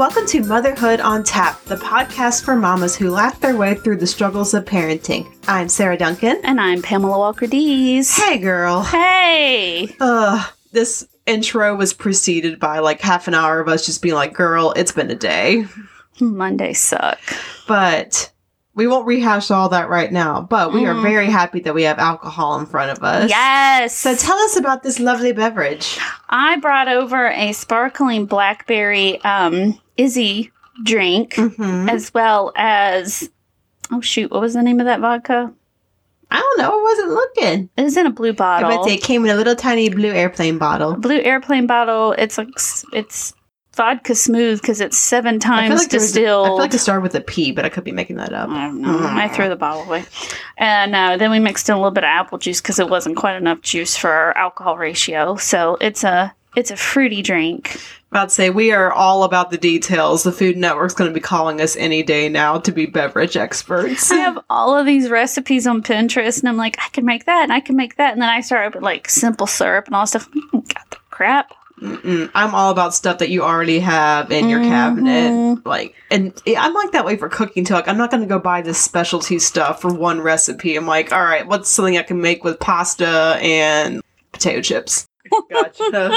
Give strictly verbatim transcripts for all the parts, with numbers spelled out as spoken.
Welcome to Motherhood on Tap, the podcast for mamas who laugh their way through the struggles of parenting. I'm Sarah Duncan. And I'm Pamela Walker-Dees. Hey, girl. Hey. Ugh, this intro was preceded by like half an hour of us just being like, girl, it's been a day. Mondays suck. But we won't rehash all that right now, but we mm. are very happy that we have alcohol in front of us. Yes. So tell us about this lovely beverage. I brought over a sparkling blackberry um, Izzy drink, mm-hmm. as well as, oh shoot, what was the name of that vodka? I don't know. I wasn't looking. It was in a blue bottle. I bet they came in a little tiny blue airplane bottle. Blue airplane bottle. It's like, it's vodka smooth because it's seven times I like distilled. A, I feel like it started with a P, but I could be making that up. I don't know. Mm. I threw the bottle away. And uh, then we mixed in a little bit of apple juice because it wasn't quite enough juice for our alcohol ratio. So it's a it's a fruity drink. I'd say we are all about the details. The Food Network's going to be calling us any day now to be beverage experts. I have all of these recipes on Pinterest, and I'm like, I can make that, and I can make that. And then I start with, like, simple syrup and all stuff. God, the crap. Mm-mm. I'm all about stuff that you already have in your mm-hmm. cabinet. Like, and I'm like that way for cooking too. Like, I'm not going to go buy this specialty stuff for one recipe. I'm like, all right, what's something I can make with pasta and potato chips? Gotcha.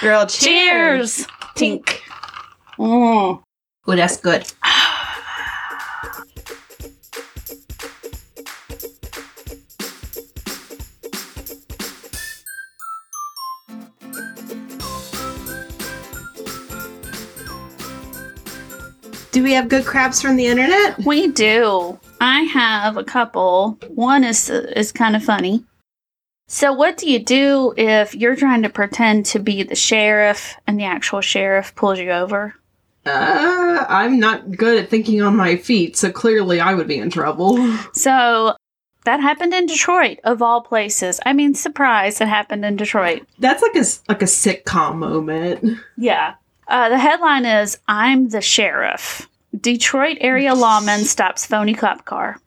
Girl, cheers. cheers. Tink. Mm. Oh, that's good. Do we have good crabs from the internet? We do. I have a couple. One is is kind of funny. So what do you do if you're trying to pretend to be the sheriff and the actual sheriff pulls you over? Uh, I'm not good at thinking on my feet, so clearly I would be in trouble. So that happened in Detroit, of all places. I mean, surprise, it happened in Detroit. That's like a, like a sitcom moment. Yeah. Uh, the headline is, I'm the sheriff. Detroit area lawman stops phony cop car.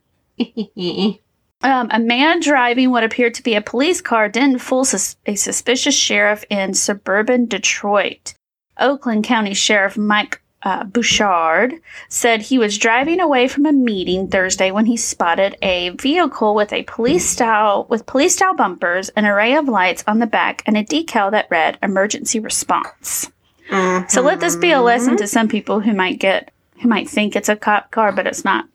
Um, a man driving what appeared to be a police car didn't fool sus- a suspicious sheriff in suburban Detroit. Oakland County Sheriff Mike uh, Bouchard said he was driving away from a meeting Thursday when he spotted a vehicle with a police style with police style bumpers, an array of lights on the back, and a decal that read "Emergency Response." Mm-hmm. So let this be a lesson to some people who might get who might think it's a cop car, but it's not.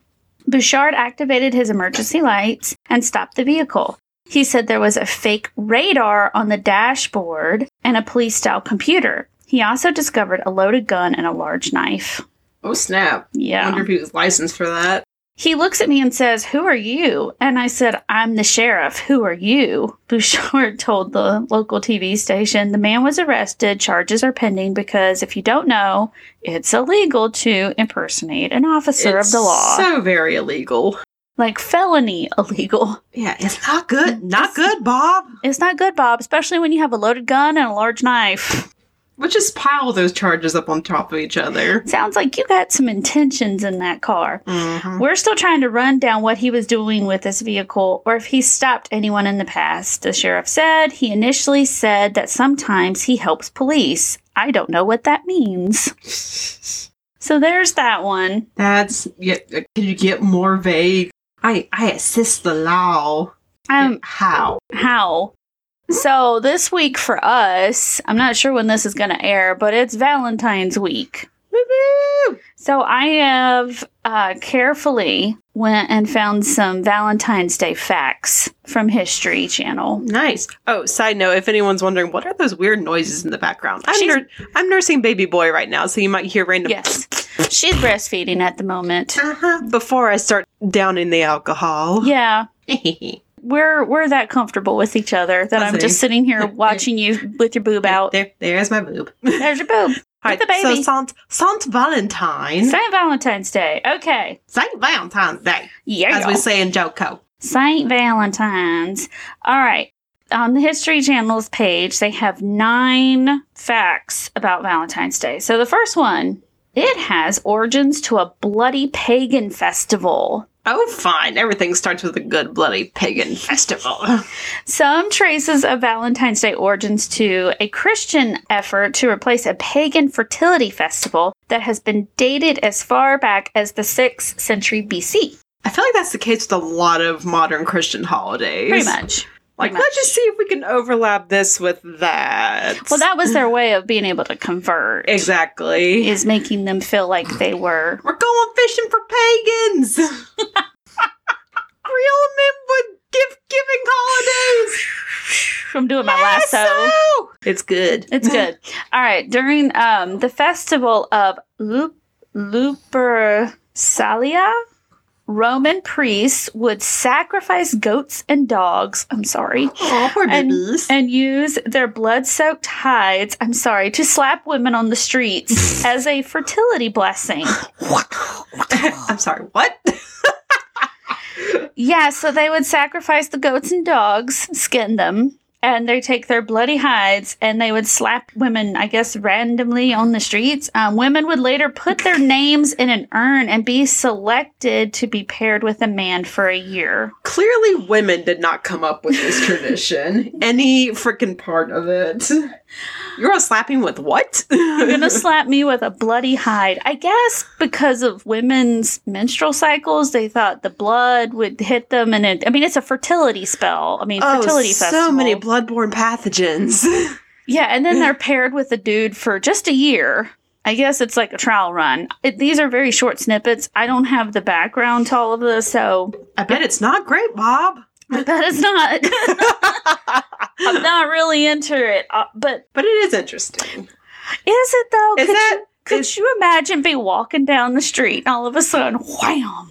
Bouchard activated his emergency lights and stopped the vehicle. He said there was a fake radar on the dashboard and a police-style computer. He also discovered a loaded gun and a large knife. Oh, snap. Yeah. I wonder if he was licensed for that. He looks at me and says, "Who are you?" And I said, "I'm the sheriff. Who are you?" Bouchard told the local T V station. The man was arrested. Charges are pending because, if you don't know, it's illegal to impersonate an officer it's of the law. So very illegal. Like felony illegal. Yeah, it's not good. Not it's, good, Bob. It's not good, Bob, especially when you have a loaded gun and a large knife. We'll just pile those charges up on top of each other. Sounds like you got some intentions in that car. Mm-hmm. We're still trying to run down what he was doing with this vehicle or if he stopped anyone in the past. The sheriff said he initially said that sometimes he helps police. I don't know what that means. So there's that one. That's, yeah, can you get more vague? I, I assist the law. Um, how? How? So this week for us, I'm not sure when this is going to air, but it's Valentine's week. Woo-hoo! So I have uh, carefully went and found some Valentine's Day facts from History Channel. Nice. Oh, side note, if anyone's wondering, what are those weird noises in the background? I'm, ner- I'm nursing baby boy right now, so you might hear random... Yes. She's breastfeeding at the moment. Uh-huh. Before I start downing the alcohol. Yeah. We're we're that comfortable with each other that I'm just sitting here watching you with your boob out. There, there's my boob. There's your boob. All right, the baby. So Saint, Saint Valentine. Saint Valentine's Day. Okay. Saint Valentine's Day. Yeah. As we say in Joko. Saint Valentine's. All right. On the History Channel's page, they have nine facts about Valentine's Day. So the first one, it has origins to a bloody pagan festival. Oh, fine. Everything starts with a good bloody pagan festival. Some traces of Valentine's Day origins to a Christian effort to replace a pagan fertility festival that has been dated as far back as the sixth century B C. I feel like that's the case with a lot of modern Christian holidays. Pretty much. Like, let's just see if we can overlap this with that. Well, that was their way of being able to convert. Exactly. Is making them feel like they were... We're going fishing for pagans! Real men with gift-giving holidays! I'm doing my lasso. lasso. It's good. It's good. All right. During um, the festival of Lup- Lupercalia... Roman priests would sacrifice goats and dogs, I'm sorry, oh, poor babies. And, and use their blood-soaked hides, I'm sorry, to slap women on the streets as a fertility blessing. What? I'm sorry, what? Yeah, so they would sacrifice the goats and dogs, skin them, and they take their bloody hides and they would slap women, I guess, randomly on the streets. Um, women would later put their names in an urn and be selected to be paired with a man for a year. Clearly, women did not come up with this tradition. Any freaking part of it. You're gonna slap me with what? You're gonna slap me with a bloody hide. I guess because of women's menstrual cycles, they thought the blood would hit them. And it, I mean, it's a fertility spell. I mean, oh, fertility so festival. So many bloodborne pathogens. Yeah, and then they're paired with a dude for just a year. I guess it's like a trial run. It, these are very short snippets. I don't have the background to all of this, so... I bet it's not great, Bob. I bet it's not. I'm not really into it, uh, but... But it is interesting. Is it, though? Is could that, you, could is, you imagine be walking down the street and all of a sudden, wham?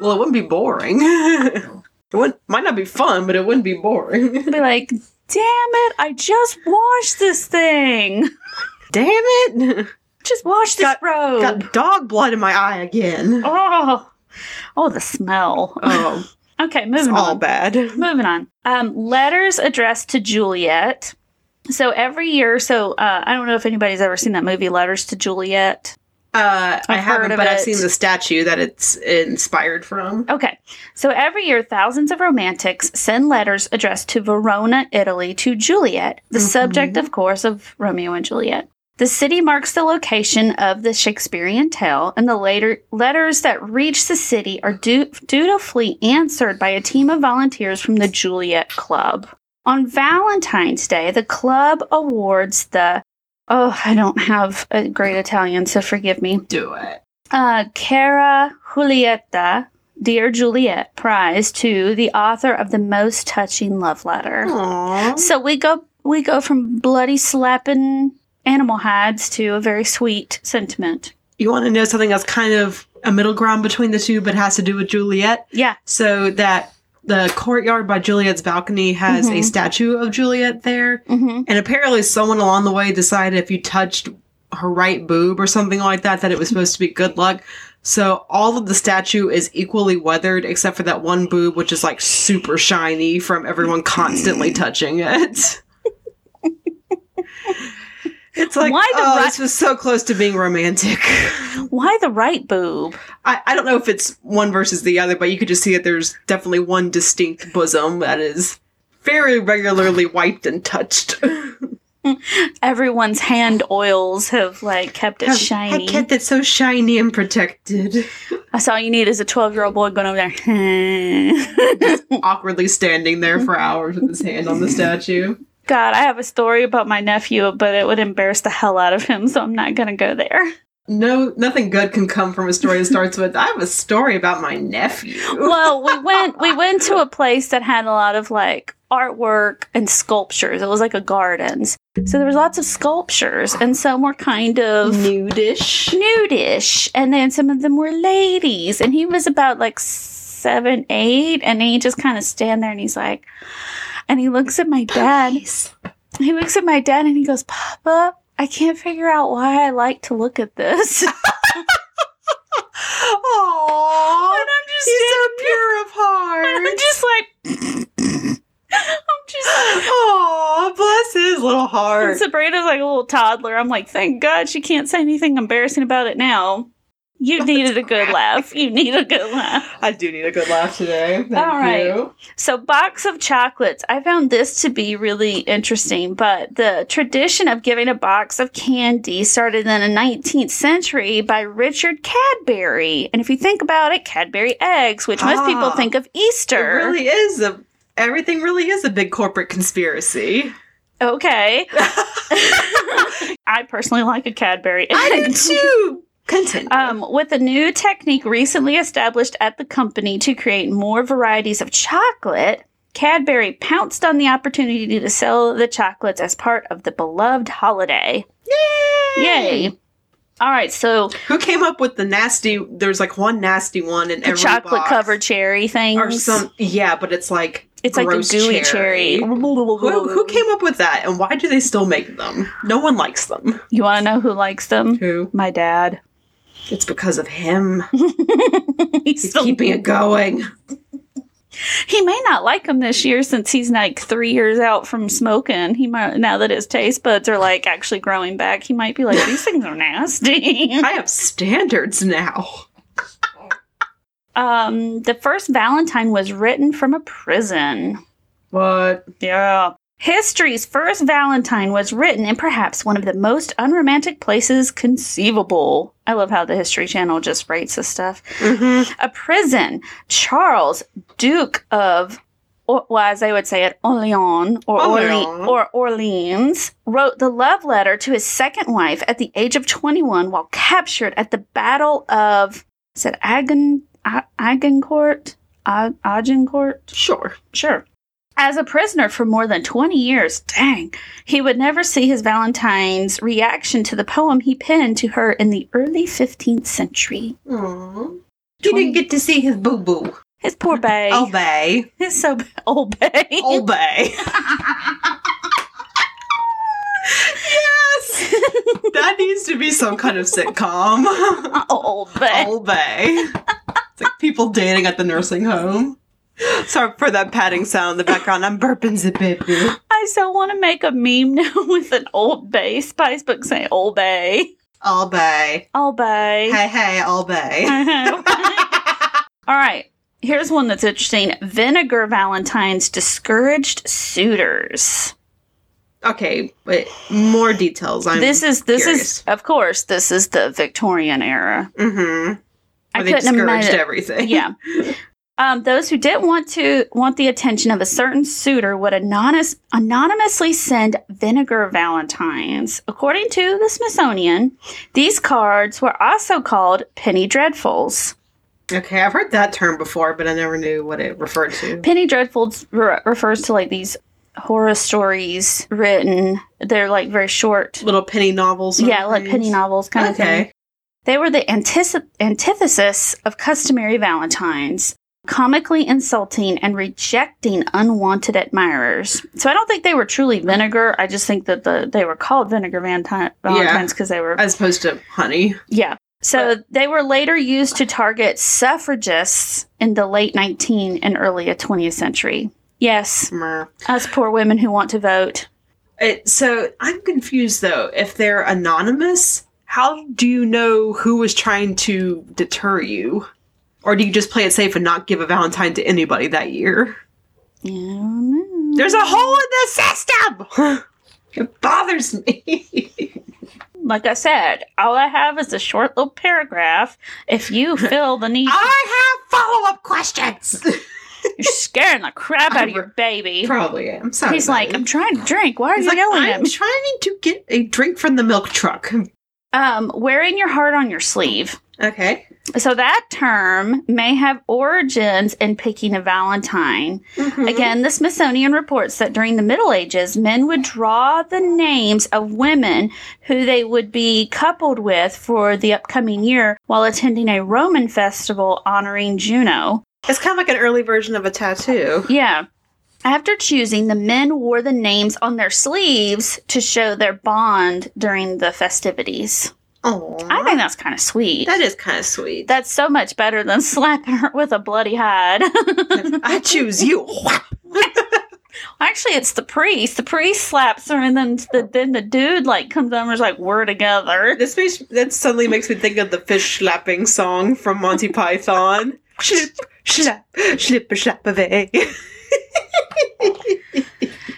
Well, it wouldn't be boring. It wouldn't, might not be fun, but it wouldn't be boring. Be like, damn it, I just washed this thing. Damn it. Just washed got, this robe. Got dog blood in my eye again. Oh, oh the smell. Oh. Okay, moving it's on. All bad. Moving on. Um, letters addressed to Juliet. So every year, so uh, I don't know if anybody's ever seen that movie, Letters to Juliet. Uh, I haven't, but it. I've seen the statue that it's inspired from. Okay. So every year, thousands of romantics send letters addressed to Verona, Italy, to Juliet, the mm-hmm. subject, of course, of Romeo and Juliet. The city marks the location of the Shakespearean tale, and the later letters that reach the city are du- dutifully answered by a team of volunteers from the Juliet Club. On Valentine's Day, the club awards the... Oh, I don't have a great Italian, so forgive me. Do it. Uh, Cara Julieta, Dear Juliet, prize to the author of the most touching love letter. Aww. So we go, we go from bloody slapping... animal hides to a very sweet sentiment. You want to know something that's kind of a middle ground between the two, but has to do with Juliet? Yeah. So that the courtyard by Juliet's balcony has mm-hmm. a statue of Juliet there. Mm-hmm. And apparently someone along the way decided if you touched her right boob or something like that, that it was supposed to be good luck. So all of the statue is equally weathered, except for that one boob, which is like super shiny from everyone constantly touching it. It's like, why the oh, right- this was so close to being romantic. Why the right boob? I, I don't know if it's one versus the other, but you could just see that there's definitely one distinct bosom that is very regularly wiped and touched. Everyone's hand oils have, like, kept it have, shiny. Have kept it so shiny and protected. That's all you need is a twelve-year-old boy going over there. Just awkwardly standing there for hours with his hand on the statue. God, I have a story about my nephew, but it would embarrass the hell out of him, so I'm not going to go there. No, nothing good can come from a story that starts with, I have a story about my nephew. Well, we went we went to a place that had a lot of, like, artwork and sculptures. It was like a gardens. So there was lots of sculptures, and some were kind of... Nudish. Nudish. And then some of them were ladies. And he was about, like, seven, eight, and he just kind of stand there, and he's like... And he looks at my dad. Please. He looks at my dad and he goes, Papa, I can't figure out why I like to look at this. Aww. And I'm just He's so pure of heart. And I'm just like, I'm just like, aww, bless his little heart. And Sabrina's like a little toddler. I'm like, thank God she can't say anything embarrassing about it now. You needed a good laugh. You need a good laugh. I do need a good laugh today. Thank All right. you. So, box of chocolates. I found this to be really interesting, but the tradition of giving a box of candy started in the nineteenth century by Richard Cadbury. And if you think about it, Cadbury eggs, which ah, most people think of Easter. It really is. A, everything really is a big corporate conspiracy. Okay. I personally like a Cadbury egg. I do too. Continue. Um, with a new technique recently established at the company to create more varieties of chocolate, Cadbury pounced on the opportunity to sell the chocolates as part of the beloved holiday. Yay! Yay! All right, so... Who came up with the nasty... There's, like, one nasty one in every box. Chocolate-covered cherry things. Or some... Yeah, but it's, like... It's like the gooey cherry. cherry. Who, who came up with that, and why do they still make them? No one likes them. You want to know who likes them? Who? My dad. It's because of him. he's he's keeping it going. He may not like them this year since he's like three years out from smoking. He might, now that his taste buds are like actually growing back, he might be like, these things are nasty. I have standards now. um, the first Valentine was written from a prison. What? Yeah. History's first Valentine was written in perhaps one of the most unromantic places conceivable. I love how the History Channel just rates this stuff. Mm-hmm. A prison. Charles, Duke of, or, well, as they would say it, Orléans, or, Orle- or Orleans, wrote the love letter to his second wife at the age of twenty-one while captured at the Battle of, is it Agincourt? Agincourt? Agincourt? Sure. Sure. As a prisoner for more than twenty years, dang, he would never see his Valentine's reaction to the poem he penned to her in the early fifteenth century. Aww. He didn't get to see his boo-boo. His poor bae. Old bae. His so old bae. Old bae. Yes! That needs to be some kind of sitcom. Old bae. Old bae. It's like people dating at the nursing home. Sorry for that patting sound in the background. I'm burping the baby. I so want to make a meme now with an Old Bay Spice Book saying Old Bay. Old Bay. Old Bay. Hey, hey, Old Bay. All right. Here's one that's interesting. Vinegar Valentines discouraged suitors. Okay, wait. More details. I'm This is, this curious. is, of course, this is the Victorian era. Mm-hmm. I they couldn't discouraged imagine. everything. Yeah. Um, those who didn't want to want the attention of a certain suitor would anonymous, anonymously send vinegar valentines. According to the Smithsonian, these cards were also called penny dreadfuls. Okay, I've heard that term before, but I never knew what it referred to. Penny dreadfuls re- refers to like these horror stories written. They're like very short. Little penny novels. Yeah, like penny novels kind okay. of thing. They were the antith- antithesis of customary valentines. Comically insulting and rejecting unwanted admirers. So I don't think they were truly vinegar. I just think that the they were called vinegar valentines because yeah, they were... As opposed to honey. Yeah. So but, they were later used to target suffragists in the late nineteenth and early twentieth century. Yes. Mer. Us poor women who want to vote. It, so I'm confused, though. If they're anonymous, how do you know who was trying to deter you? Or do you just play it safe and not give a Valentine to anybody that year? I don't know. There's a hole in the system! It bothers me. Like I said, all I have is a short little paragraph. If you feel the need... I have follow-up questions! You're scaring the crap out of your baby. Probably am. Sorry. He's like, I'm trying to drink. Why are He's you like, yelling at me? I'm trying to get a drink from the milk truck. Um, wearing your heart on your sleeve. Okay. So that term may have origins in picking a Valentine. Mm-hmm. Again, the Smithsonian reports that during the Middle Ages, men would draw the names of women who they would be coupled with for the upcoming year while attending a Roman festival honoring Juno. It's kind of like an early version of a tattoo. Yeah. After choosing, the men wore the names on their sleeves to show their bond during the festivities. Aww. I think that's kind of sweet. That is kind of sweet. That's so much better than slapping her with a bloody hide. I choose you. Actually, it's the priest. The priest slaps her, and then the then the dude like comes over and is like, "We're together." This makes, that suddenly makes me think of the fish slapping song from Monty Python. Slip, slap, slip, slap away.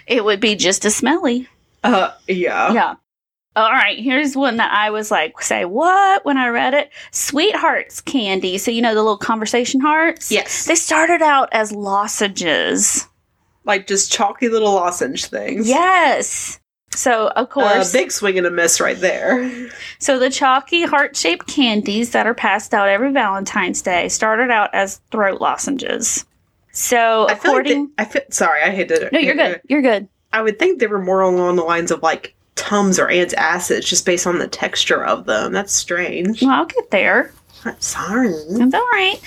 It would be just as smelly. Uh, yeah, yeah. All right, here's one that I was like, say what when I read it? Sweethearts candy. So, you know, the little conversation hearts? Yes. They started out as lozenges. Like just chalky little lozenge things. Yes. So, of course. A uh, big swing and a miss right there. So the chalky heart-shaped candies that are passed out every Valentine's Day started out as throat lozenges. So, I according. Feel like they, I feel, sorry, I hate to. No, you're good. You're good. I would think they were more along the lines of like Tums or antacids just based on the texture of them. That's strange. Well, I'll get there. I'm sorry. That's all right.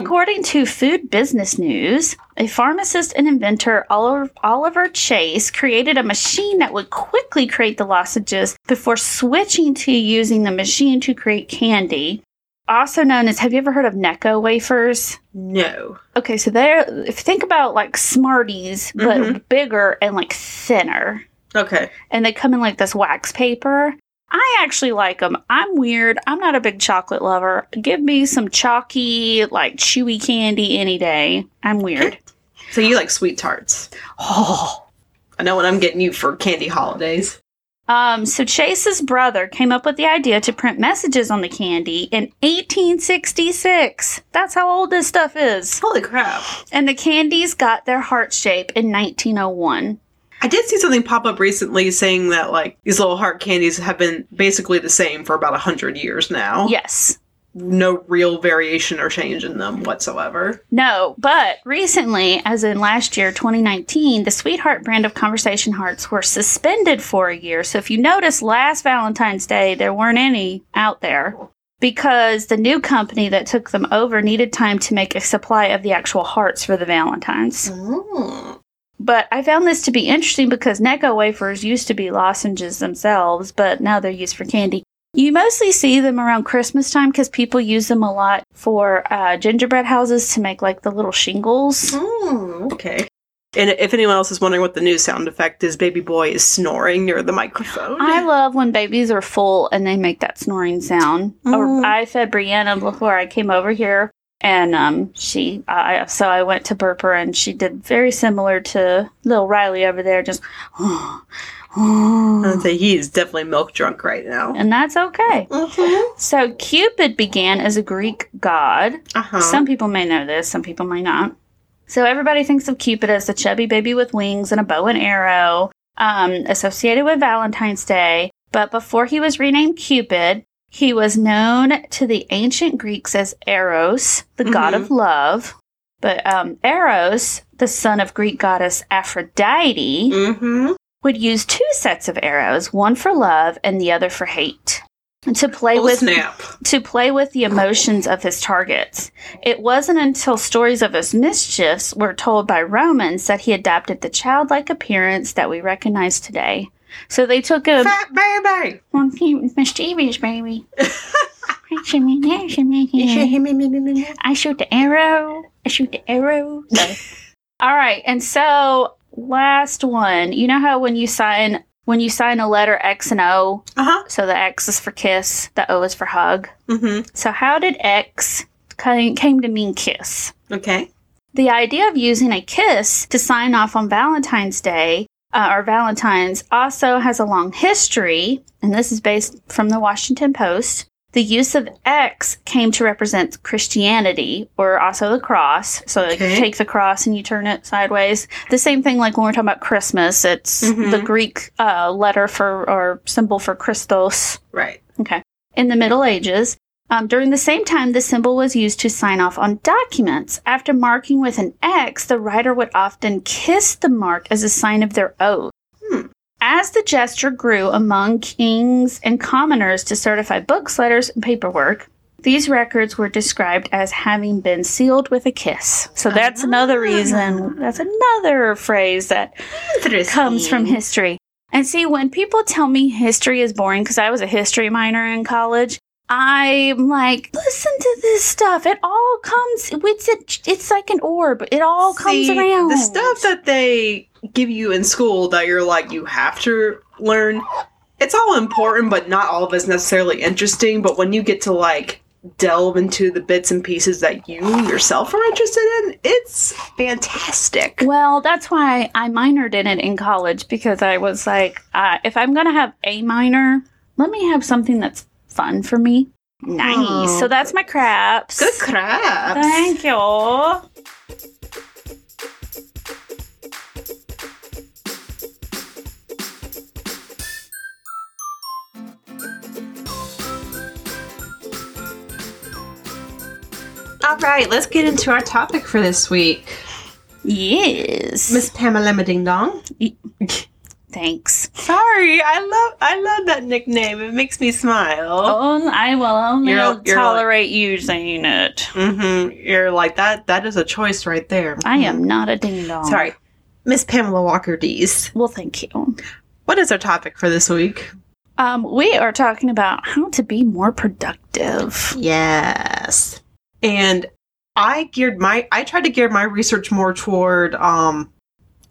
According to Food Business News, a pharmacist and inventor, Oliver, Oliver Chase, created a machine that would quickly create the lozenges before switching to using the machine to create candy. Also known as, have you ever heard of Necco wafers? No. Okay, so they're, if you think about like Smarties, but mm-hmm. bigger and like thinner. Okay. And they come in like this wax paper. I actually like them. I'm weird. I'm not a big chocolate lover. Give me some chalky, like chewy candy any day. I'm weird. So you like Sweet Tarts. Oh. I know what I'm getting you for candy holidays. Um, so Chase's brother came up with the idea to print messages on the candy in eighteen sixty-six. That's how old this stuff is. Holy crap. And the candies got their heart shape in nineteen oh one. I did see something pop up recently saying that, like, these little heart candies have been basically the same for about one hundred years now. Yes. No real variation or change in them whatsoever. No, but recently, as in last year, twenty nineteen, the Sweetheart brand of conversation hearts were suspended for a year. So if you notice, last Valentine's Day, there weren't any out there. Because the new company that took them over needed time to make a supply of the actual hearts for the Valentines. Mm. But I found this to be interesting because Necco wafers used to be lozenges themselves, but now they're used for candy. You mostly see them around Christmas time because people use them a lot for uh, gingerbread houses to make, like, the little shingles. Mm, okay. And if anyone else is wondering what the new sound effect is, Baby Boy is snoring near the microphone. I love when babies are full and they make that snoring sound. Mm. Or I fed Brianna before I came over here. And um, she, I, so I went to Burper, and she did very similar to little Riley over there, just, oh, oh. I'd say he's definitely milk drunk right now. And that's okay. Mm-hmm. So Cupid began as a Greek god. Uh-huh. Some people may know this, some people may not. So everybody thinks of Cupid as the chubby baby with wings and a bow and arrow, um, associated with Valentine's Day. But before he was renamed Cupid, he was known to the ancient Greeks as Eros, the mm-hmm. god of love. But um, Eros, the son of Greek goddess Aphrodite, mm-hmm. would use two sets of arrows, one for love and the other for hate, to play oh, with snap. to play with the emotions of his targets. It wasn't until stories of his mischiefs were told by Romans that he adopted the childlike appearance that we recognize today. So they took a... Fat baby! Well, he was mischievous, baby. I shoot the arrow. I shoot the arrow. So. All right, and so, last one. You know how when you sign when you sign a letter X and O, uh-huh. so the X is for kiss, the O is for hug. Mm-hmm. So how did X came, came to mean kiss? Okay. The idea of using a kiss to sign off on Valentine's Day Uh, or Valentine's also has a long history, and this is based from the Washington Post. The use of X came to represent Christianity, or also the cross. So okay. like, you take the cross and you turn it sideways. The same thing like when we're talking about Christmas, it's mm-hmm. the Greek uh, letter for or symbol for Christos. Right. Okay. In the Middle Ages, um, during the same time, the symbol was used to sign off on documents. After marking with an X, the writer would often kiss the mark as a sign of their oath. Hmm. As the gesture grew among kings and commoners to certify books, letters, and paperwork, these records were described as having been sealed with a kiss. So that's uh-huh. another reason, that's another phrase that comes from history. And see, when people tell me history is boring, because I was a history minor in college, I'm like, listen to this stuff. It all comes, it's, a, it's like an orb. It all See, comes around. The stuff that they give you in school that you're like, you have to learn, it's all important, but not all of it's necessarily interesting. But when you get to like delve into the bits and pieces that you yourself are interested in, it's fantastic. Well, that's why I minored in it in college, because I was like, uh, if I'm going to have a minor, let me have something that's fun for me. Nice. Oh, so that's my craps. Good craps. Thank you. All right, let's get into our topic for this week. Yes. Miss Pamela Ding Dong. Thanks. Sorry, I love I love that nickname. It makes me smile. Oh, I will only you're, you're tolerate like, you saying it. Mm-hmm. You're like, that. that is a choice right there. I am not a ding-dong. Sorry. Miss Pamela Walker-Dees. Well, thank you. What is our topic for this week? Um, we are talking about how to be more productive. Yes. And I geared my, I tried to gear my research more toward, um,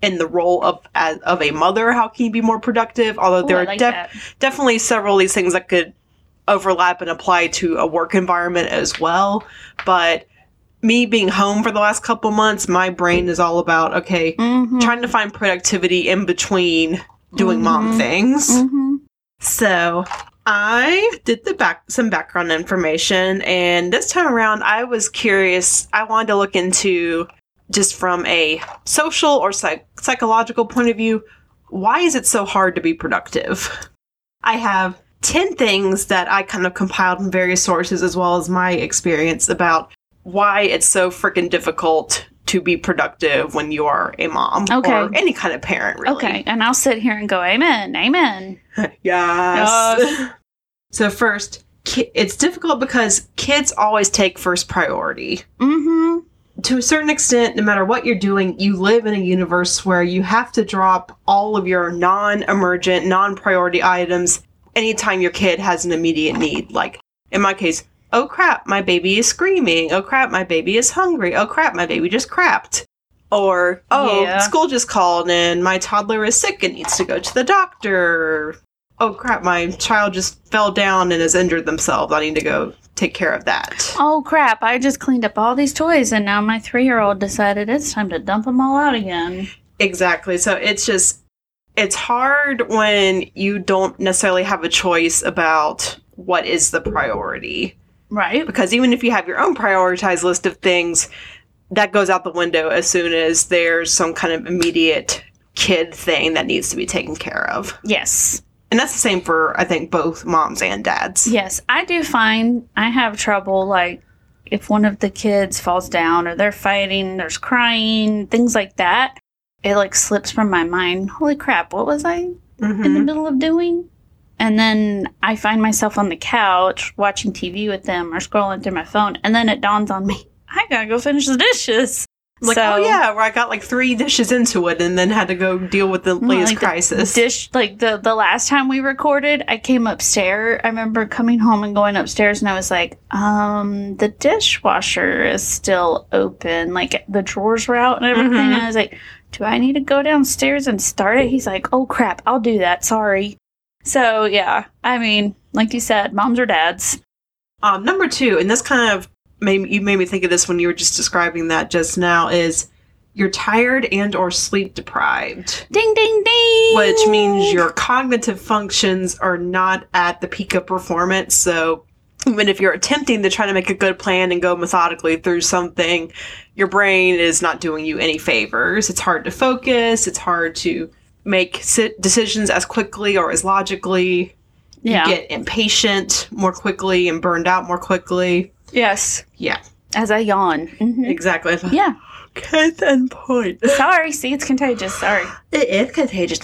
in the role of as, of a mother, how can you be more productive? Although Ooh, there are like def- definitely several of these things that could overlap and apply to a work environment as well. But me being home for the last couple months, my brain is all about, okay, mm-hmm. trying to find productivity in between doing mm-hmm. mom things. Mm-hmm. So I did the back some background information, and this time around I was curious. I wanted to look into, just from a social or psych- psychological point of view, why is it so hard to be productive? I have ten things that I kind of compiled from various sources as well as my experience about why it's so freaking difficult to be productive when you are a mom okay. or any kind of parent, really. Okay, and I'll sit here and go, amen, amen. Yes. Okay. So first, ki- it's difficult because kids always take first priority. Mm-hmm. To a certain extent, no matter what you're doing, you live in a universe where you have to drop all of your non-emergent, non-priority items anytime your kid has an immediate need. Like, in my case, oh crap, my baby is screaming. Oh crap, my baby is hungry. Oh crap, my baby just crapped. Or, oh, yeah. school just called and my toddler is sick and needs to go to the doctor. Oh crap, my child just fell down and has injured themselves. I need to go take care of that. Oh crap, I just cleaned up all these toys and now my three-year-old decided it's time to dump them all out again. Exactly. So it's just, it's hard when you don't necessarily have a choice about what is the priority. Right. Because even if you have your own prioritized list of things, that goes out the window as soon as there's some kind of immediate kid thing that needs to be taken care of. Yes. And that's the same for, I think, both moms and dads. Yes. I do find I have trouble, like, if one of the kids falls down or they're fighting, there's crying, things like that. It, like, slips from my mind. Holy crap, what was I mm-hmm. in the middle of doing? And then I find myself on the couch watching T V with them or scrolling through my phone. And then it dawns on me, I gotta go finish the dishes. Like, so, oh yeah, where I got like three dishes into it and then had to go deal with the latest like crisis. The dish, like the, the last time we recorded, I came upstairs. I remember coming home and going upstairs and I was like, um, the dishwasher is still open. Like the drawers were out and everything. Mm-hmm. And I was like, do I need to go downstairs and start it? He's like, oh crap, I'll do that. Sorry. So yeah, I mean, like you said, moms or dads. Um, number two, and this kind of Made, you made me think of this when you were just describing that just now, is you're tired and or sleep deprived. Ding, ding, ding! Which means your cognitive functions are not at the peak of performance. So even if you're attempting to try to make a good plan and go methodically through something, your brain is not doing you any favors. It's hard to focus. It's hard to make decisions as quickly or as logically. Yeah. You get impatient more quickly and burned out more quickly. Yes. Yeah. As I yawn. Mm-hmm. Exactly. Yeah. Can't end point. Sorry. See, it's contagious. Sorry. It is contagious.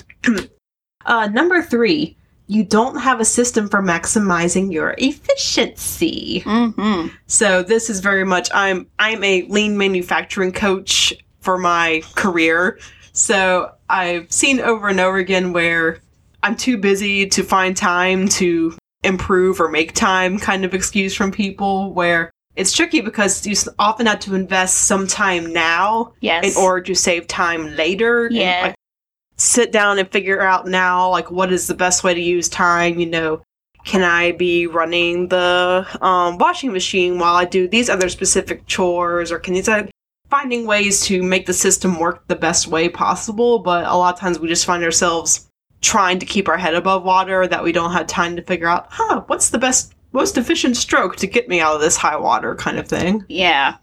uh, number three, you don't have a system for maximizing your efficiency. Mm-hmm. So this is very much, I'm I'm a lean manufacturing coach for my career. So I've seen over and over again where I'm too busy to find time to improve or make time kind of excuse from people, where it's tricky because you often have to invest some time now yes. in order to save time later. Yeah. And, like, sit down and figure out now, like, what is the best way to use time? You know, can I be running the um, washing machine while I do these other specific chores? Or can you start finding ways to make the system work the best way possible? But a lot of times we just find ourselves trying to keep our head above water, that we don't have time to figure out, huh, what's the best, most efficient stroke to get me out of this high water kind of thing. Yeah.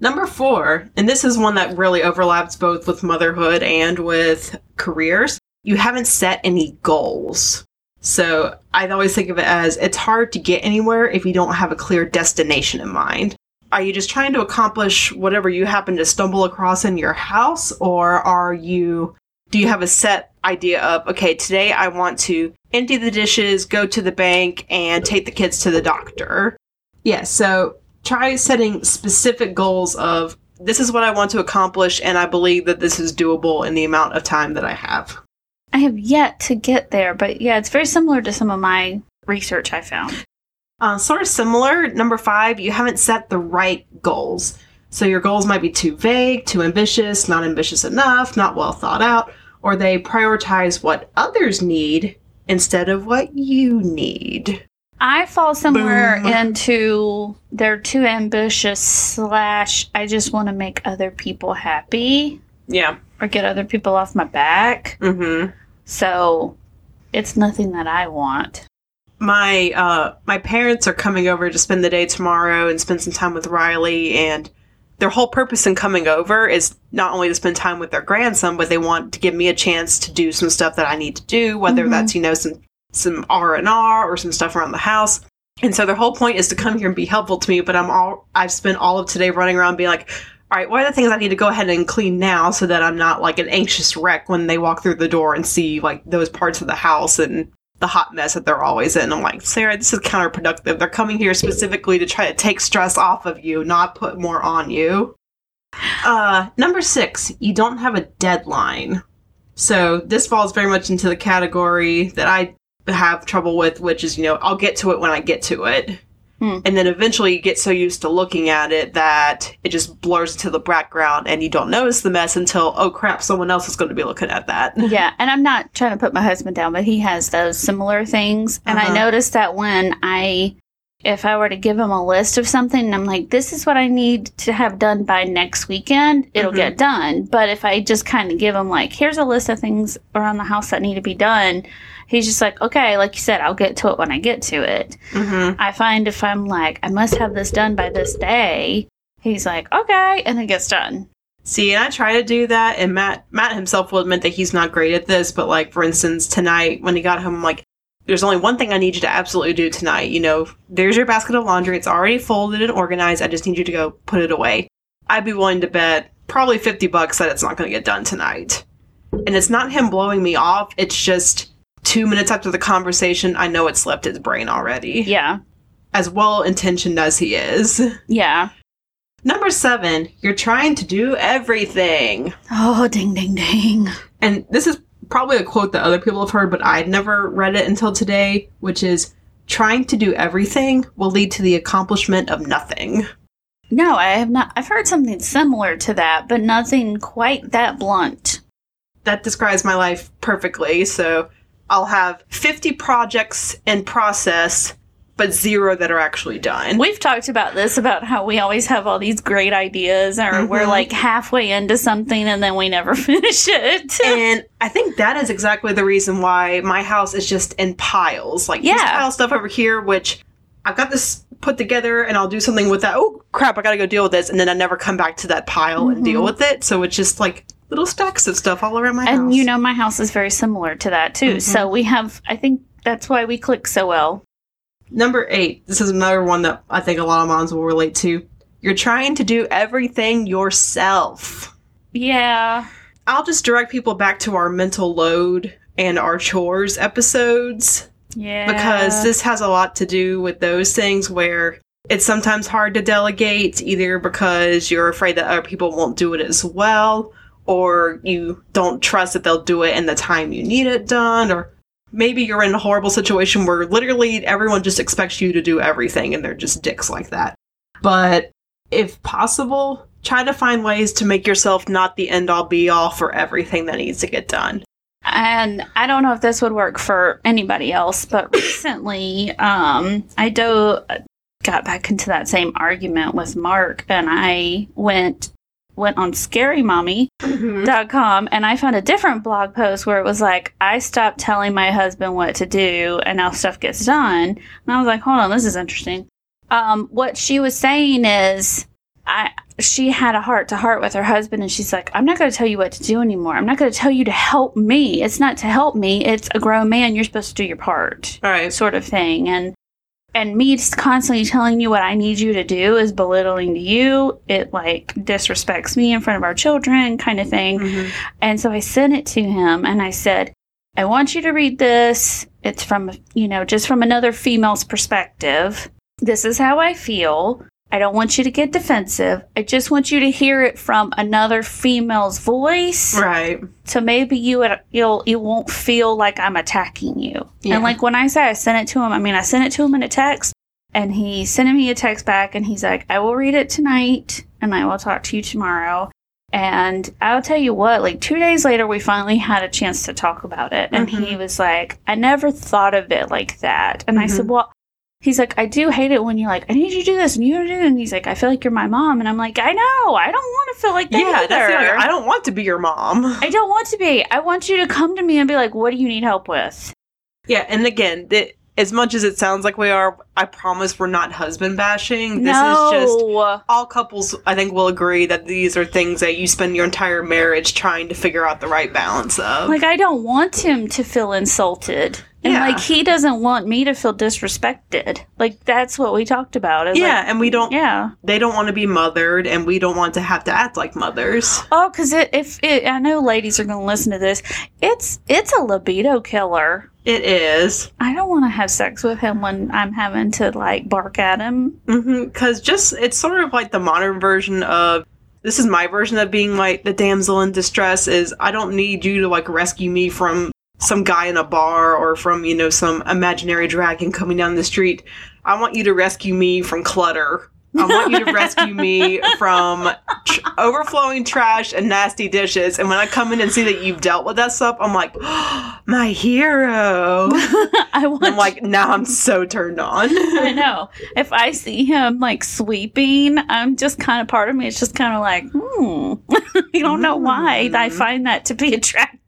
Number four, and this is one that really overlaps both with motherhood and with careers, you haven't set any goals. So I always think of it as, it's hard to get anywhere if you don't have a clear destination in mind. Are you just trying to accomplish whatever you happen to stumble across in your house, or are you, do you have a set idea of, okay, today I want to empty the dishes, go to the bank, and take the kids to the doctor? Yeah, so try setting specific goals of, this is what I want to accomplish, and I believe that this is doable in the amount of time that I have. I have yet to get there, but yeah, it's very similar to some of my research I found. Uh, sort of similar. Number five, you haven't set the right goals. So your goals might be too vague, too ambitious, not ambitious enough, not well thought out, or they prioritize what others need instead of what you need. I fall somewhere Boom. into they're too ambitious slash I just want to make other people happy. Yeah. Or get other people off my back. Mm-hmm. So it's nothing that I want. My uh, my parents are coming over to spend the day tomorrow and spend some time with Riley, and their whole purpose in coming over is not only to spend time with their grandson, but they want to give me a chance to do some stuff that I need to do, whether mm-hmm. that's, you know, some... some R and R or some stuff around the house. And so their whole point is to come here and be helpful to me, but I'm all, I've spent all of today running around being like, all right, what are the things I need to go ahead and clean now so that I'm not like an anxious wreck when they walk through the door and see like those parts of the house and the hot mess that they're always in. I'm like, Sarah, this is counterproductive. They're coming here specifically to try to take stress off of you, not put more on you. Uh, number six, you don't have a deadline. So this falls very much into the category that I have trouble with, which is, you know, I'll get to it when I get to it. Hmm. And then eventually you get so used to looking at it that it just blurs into the background and you don't notice the mess until, oh crap, someone else is going to be looking at that. Yeah, and I'm not trying to put my husband down, but he has those similar things. And uh-huh. I noticed that when I, if I were to give him a list of something and I'm like, this is what I need to have done by next weekend, it'll mm-hmm. get done. But if I just kind of give him like, here's a list of things around the house that need to be done, he's just like, okay, like you said, I'll get to it when I get to it. Mm-hmm. I find if I'm like, I must have this done by this day, he's like, okay, and it gets done. See, and I try to do that, and Matt Matt himself will admit that he's not great at this, but like, for instance, tonight when he got home, I'm like, there's only one thing I need you to absolutely do tonight. You know, there's your basket of laundry. It's already folded and organized. I just need you to go put it away. I'd be willing to bet probably fifty bucks that it's not going to get done tonight. And it's not him blowing me off. It's just... Two minutes after the conversation, I know it slipped his brain already. Yeah. As well-intentioned as he is. Yeah. Number seven, you're trying to do everything. Oh, ding, ding, ding. And this is probably a quote that other people have heard, but I'd never read it until today, which is, trying to do everything will lead to the accomplishment of nothing. No, I have not. I've heard something similar to that, but nothing quite that blunt. That describes my life perfectly, so... I'll have fifty projects in process, but zero that are actually done. We've talked about this, about how we always have all these great ideas, or mm-hmm. we're like halfway into something and then we never finish it. And I think that is exactly the reason why my house is just in piles. Like, yeah. This pile stuff over here, which I've got this put together and I'll do something with that. Oh, crap, I gotta go deal with this. And then I never come back to that pile mm-hmm. and deal with it. So it's just like... little stacks of stuff all around my house. And you know, my house is very similar to that, too. Mm-hmm. So we have, I think that's why we click so well. Number eight. This is another one that I think a lot of moms will relate to. You're trying to do everything yourself. Yeah. I'll just direct people back to our mental load and our chores episodes. Yeah. Because this has a lot to do with those things where... it's sometimes hard to delegate, either because you're afraid that other people won't do it as well, or you don't trust that they'll do it in the time you need it done, or maybe you're in a horrible situation where literally everyone just expects you to do everything and they're just dicks like that. But if possible, try to find ways to make yourself not the end-all be-all for everything that needs to get done. And I don't know if this would work for anybody else, but recently um, I do, got back into that same argument with Mark, and I went went on scary mommy dot com mm-hmm. and I found a different blog post where it was like, I stopped telling my husband what to do and now stuff gets done. And I was like, hold on, this is interesting. Um, what she was saying is, I she had a heart-to-heart with her husband, and she's like, I'm not going to tell you what to do anymore. I'm not going to tell you to help me. It's not to help me. It's a grown man. You're supposed to do your part. All right. Sort of thing. And and me constantly telling you what I need you to do is belittling to you. It, like, disrespects me in front of our children kind of thing. Mm-hmm. And so I sent it to him, and I said, I want you to read this. It's from, you know, just from another female's perspective. This is how I feel. I don't want you to get defensive. I just want you to hear it from another female's voice. Right. So maybe you you'll you won't feel like I'm attacking you. Yeah. And like when I say I sent it to him, I mean I sent it to him in a text, and he sent me a text back, and he's like, I will read it tonight, and I will talk to you tomorrow. And I'll tell you what, like two days later, we finally had a chance to talk about it. And mm-hmm. he was like, I never thought of it like that. And mm-hmm. I said, well, he's like, I do hate it when you're like, I need you to do this and you do it. And he's like, I feel like you're my mom. And I'm like, I know. I don't want to feel like that yeah, either. That's like, I don't want to be your mom. I don't want to be. I want you to come to me and be like, what do you need help with? Yeah. And again, it, as much as it sounds like we are, I promise we're not husband bashing. This no. is just all couples, I think, will agree that these are things that you spend your entire marriage trying to figure out the right balance of. Like, I don't want him to feel insulted. And, yeah. like, he doesn't want me to feel disrespected. Like, that's what we talked about. Yeah, like, and we don't... Yeah. They don't want to be mothered, and we don't want to have to act like mothers. Oh, because it, if... It, I know ladies are going to listen to this. It's it's a libido killer. It is. I don't want to have sex with him when I'm having to, like, bark at him. Mm-hmm. Because just... It's sort of like the modern version of... This is my version of being, like, the damsel in distress is I don't need you to, like, rescue me from... some guy in a bar or from, you know, some imaginary dragon coming down the street. I want you to rescue me from clutter. I want you to rescue me from tr- overflowing trash and nasty dishes. And when I come in and see that you've dealt with that stuff, I'm like, oh, my hero. I want I'm like, now I'm so turned on. I know. If I see him, like, sweeping, I'm just kind of, part of me, it's just kind of like, hmm. I don't know why I find that to be attractive,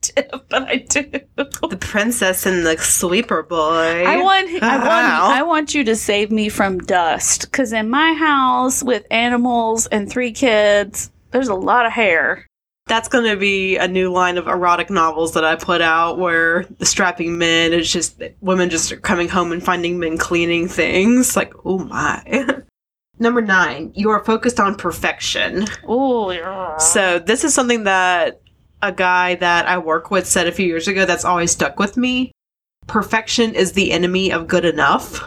but I do. The princess and the sweeper boy. I want, oh, I want, wow. I want you to save me from dust, because in my house, house with animals and three kids, there's a lot of hair. That's going to be a new line of erotic novels that I put out where the strapping men is just women just coming home and finding men cleaning things. Like, oh my. Number nine, you are focused on perfection. Oh, yeah. So this is something that a guy that I work with said a few years ago that's always stuck with me. Perfection is the enemy of good enough.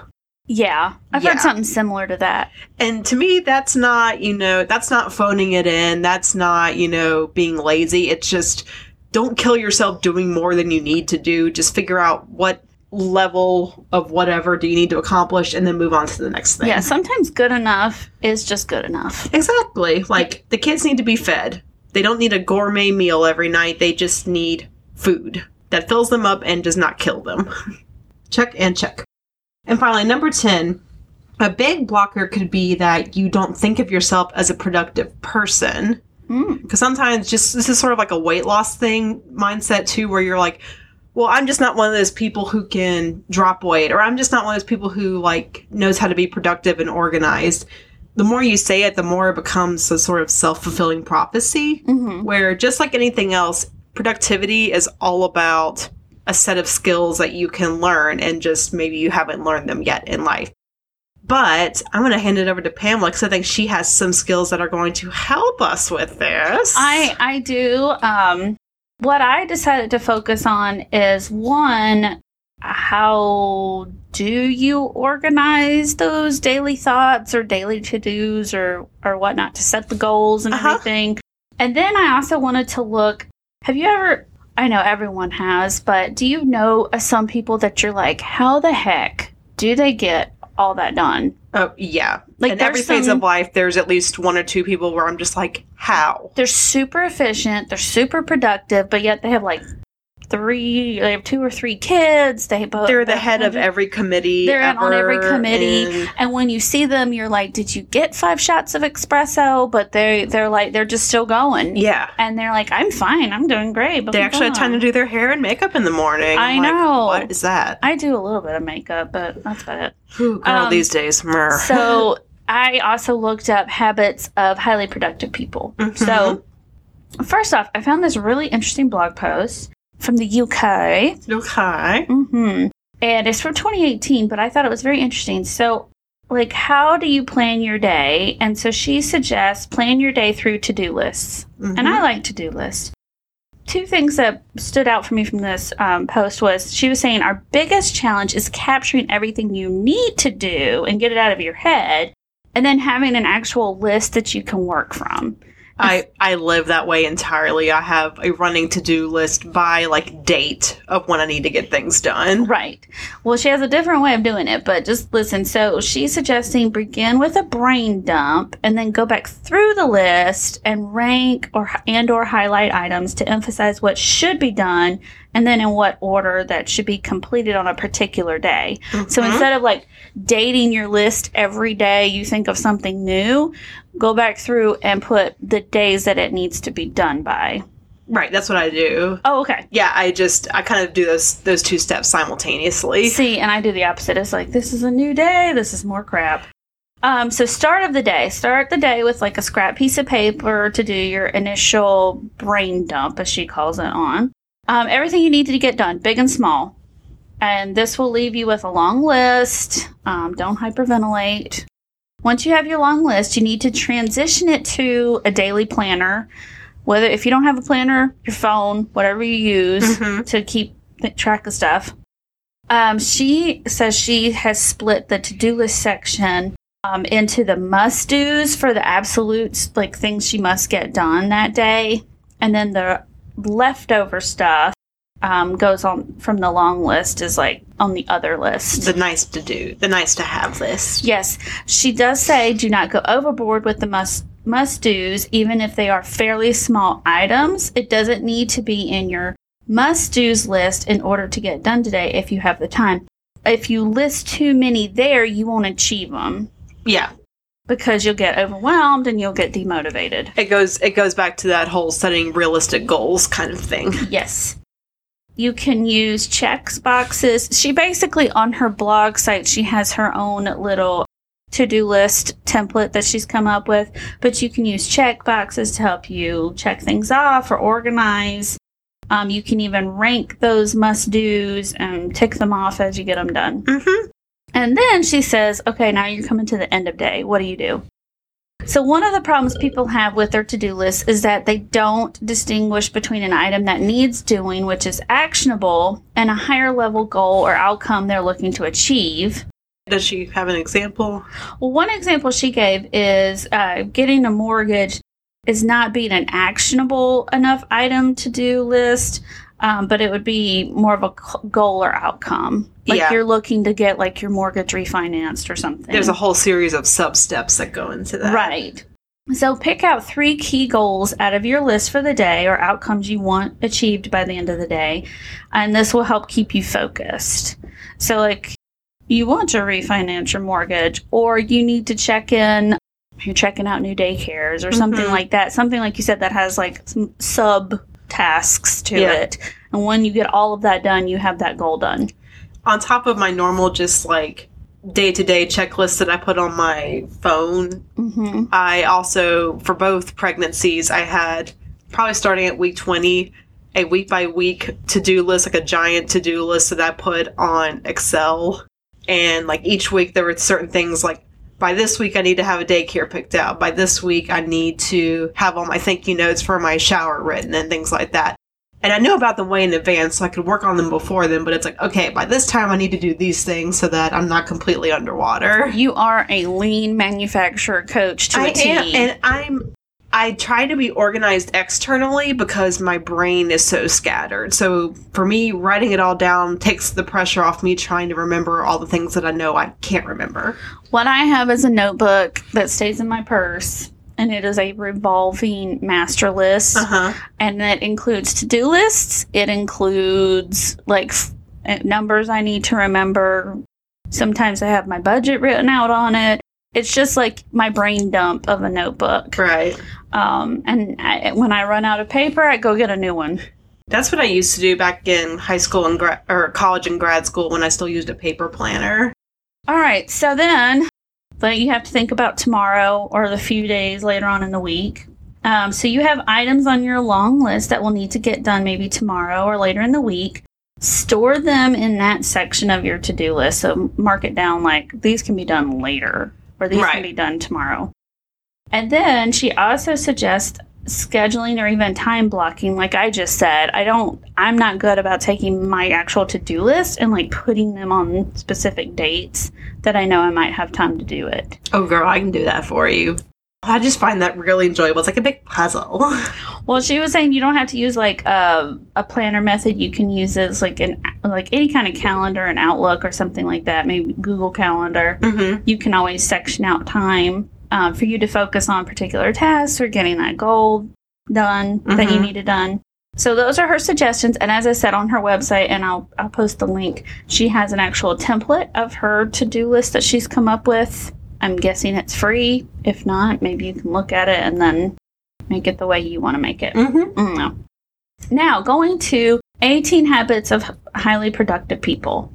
Yeah, I've yeah. heard something similar to that. And to me, that's not, you know, that's not phoning it in. That's not, you know, being lazy. It's just don't kill yourself doing more than you need to do. Just figure out what level of whatever do you need to accomplish and then move on to the next thing. Yeah, sometimes good enough is just good enough. Exactly. Like, the kids need to be fed. They don't need a gourmet meal every night. They just need food that fills them up and does not kill them. Check and check. And finally, number ten, a big blocker could be that you don't think of yourself as a productive person. Because mm. sometimes just this is sort of like a weight loss thing mindset, too, where you're like, well, I'm just not one of those people who can drop weight, or I'm just not one of those people who, like, knows how to be productive and organized. The more you say it, the more it becomes a sort of self-fulfilling prophecy, mm-hmm. where just like anything else, productivity is all about a set of skills that you can learn, and just maybe you haven't learned them yet in life. But I'm going to hand it over to Pamela because I think she has some skills that are going to help us with this. I, I do. Um, what I decided to focus on is, one, how do you organize those daily thoughts or daily to-dos or, or whatnot to set the goals and uh-huh. everything? And then I also wanted to look, have you ever... I know everyone has, but do you know some people that you're like, how the heck do they get all that done? Oh, yeah. Like, in every phase of life, there's at least one or two people where I'm just like, how? They're super efficient. They're super productive, but yet they have like three, they have two or three kids. They both, they're the head of every committee. They're on every committee. And, and when you see them, you're like, did you get five shots of espresso? But they, they're like, they're just still going. Yeah. And they're like, I'm fine. I'm doing great. But they actually have time to do their hair and makeup in the morning. I know. What is that? I do a little bit of makeup, but that's about it. Ooh, girl, um, these days. Murr. So I also looked up habits of highly productive people. Mm-hmm. So first off, I found this really interesting blog post from the U K. U K. Mm-hmm. And it's from twenty eighteen, but I thought it was very interesting. So, like, how do you plan your day? And so she suggests plan your day through to-do lists. Mm-hmm. And I like to-do lists. Two things that stood out for me from this um, post was she was saying our biggest challenge is capturing everything you need to do and get it out of your head, and then having an actual list that you can work from. I, I live that way entirely. I have a running to-do list by, like, date of when I need to get things done. Right. Well, she has a different way of doing it, but just listen. So she's suggesting begin with a brain dump and then go back through the list and rank or and or highlight items to emphasize what should be done and then in what order that should be completed on a particular day. Mm-hmm. So instead of, like, dating your list every day you think of something new, go back through and put the days that it needs to be done by. Right, that's what I do. Oh, okay. Yeah, I just, I kind of do those those two steps simultaneously. See, and I do the opposite. It's like, this is a new day, this is more crap. Um, so start of the day. Start the day with like a scrap piece of paper to do your initial brain dump, as she calls it, on. Um, everything you need to get done, big and small. And this will leave you with a long list. Um, don't hyperventilate. Once you have your long list, you need to transition it to a daily planner. Whether if you don't have a planner, your phone, whatever you use mm-hmm. to keep track of stuff. Um, she says she has split the to-do list section um, into the must-dos for the absolutes, like things she must get done that day. And then the leftover stuff. Um, goes on from the long list is like on the other list. The nice to do, the nice to have list. Yes. She does say do not go overboard with the must must do's, even if they are fairly small items. It doesn't need to be in your must do's list in order to get done today if you have the time. If you list too many there, you won't achieve them. Yeah. Because you'll get overwhelmed and you'll get demotivated. It goes it goes back to that whole setting realistic goals kind of thing. Yes. You can use checks boxes. She basically, on her blog site, she has her own little to-do list template that she's come up with. But you can use check boxes to help you check things off or organize. Um, you can even rank those must-dos and tick them off as you get them done. Mm-hmm. And then she says, okay, now you're coming to the end of day. What do you do? So one of the problems people have with their to-do list is that they don't distinguish between an item that needs doing, which is actionable, and a higher level goal or outcome they're looking to achieve. Does she have an example? Well, one example she gave is uh, getting a mortgage is not being an actionable enough item to-do list, um, but it would be more of a goal or outcome. Like yeah. You're looking to get, like, your mortgage refinanced or something. There's a whole series of sub-steps that go into that. Right. So pick out three key goals out of your list for the day or outcomes you want achieved by the end of the day, and this will help keep you focused. So, like, you want to refinance your mortgage, or you need to check in, you're checking out new daycares or mm-hmm. something like that. Something, like you said, that has, like, some sub-tasks to yeah. it. And when you get all of that done, you have that goal done. On top of my normal just, like, day-to-day checklist that I put on my phone, mm-hmm. I also, for both pregnancies, I had, probably starting at week twenty, a week-by-week to-do list, like a giant to-do list that I put on Excel. And, like, each week there were certain things, like, by this week I need to have a daycare picked out. By this week I need to have all my thank you notes for my shower written and things like that. And I knew about them way in advance, so I could work on them before then, but it's like, okay, by this time I need to do these things so that I'm not completely underwater. You are a lean manufacturer coach to I a am, T. And I'm I try to be organized externally because my brain is so scattered. So for me, writing it all down takes the pressure off me trying to remember all the things that I know I can't remember. What I have is a notebook that stays in my purse, and it is a revolving master list. Uh-huh. And that includes to-do lists. It includes, like, f- numbers I need to remember. Sometimes I have my budget written out on it. It's just like my brain dump of a notebook. Right. Um, and I, when I run out of paper, I go get a new one. That's what I used to do back in high school and gra- or college and grad school when I still used a paper planner. All right. So then but you have to think about tomorrow or the few days later on in the week. Um, so you have items on your long list that will need to get done maybe tomorrow or later in the week. Store them in that section of your to-do list. So mark it down like these can be done later. Or these right. can be done tomorrow. And then she also suggests scheduling or even time blocking. Like I just said, I don't, I'm not good about taking my actual to-do list and like putting them on specific dates that I know I might have time to do it. Oh, girl, I can do that for you. I just find that really enjoyable. It's like a big puzzle. Well, she was saying you don't have to use like a, a planner method. You can use it as like an like any kind of calendar, an Outlook or something like that. Maybe Google Calendar. Mm-hmm. You can always section out time uh, for you to focus on particular tasks or getting that goal done mm-hmm. that you needed done. So those are her suggestions. And as I said on her website, and I'll I'll post the link. She has an actual template of her to-do list that she's come up with. I'm guessing it's free. If not, maybe you can look at it and then make it the way you want to make it. Mm-hmm. Mm-hmm. Now, going to eighteen Habits of Highly Productive People.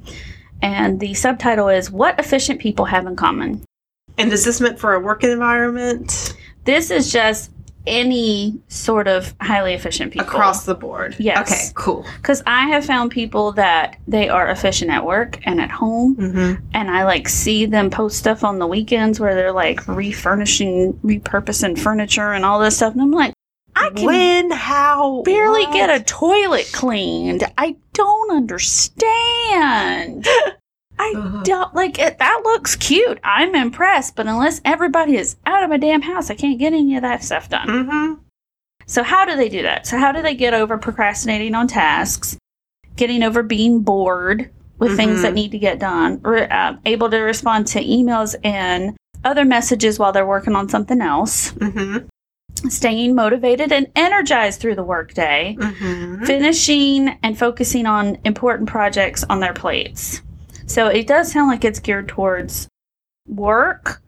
And the subtitle is, What Efficient People Have in Common. And is this meant for a work environment? This is just any sort of highly efficient people. Across the board? Yes. Okay, cool. Because I have found people that they are efficient at work and at home. Mm-hmm. And I, like, see them post stuff on the weekends where they're, like, refurnishing, repurposing furniture and all this stuff. And I'm like, I can when, how, barely what? Get a toilet cleaned. I don't understand. I uh-huh. don't, like, it, that looks cute. I'm impressed. But unless everybody is out of my damn house, I can't get any of that stuff done. Mm-hmm. So how do they do that? So how do they get over procrastinating on tasks, getting over being bored with mm-hmm. things that need to get done, or uh, able to respond to emails and other messages while they're working on something else, mm-hmm. staying motivated and energized through the workday, mm-hmm. finishing and focusing on important projects on their plates? So it does sound like it's geared towards work,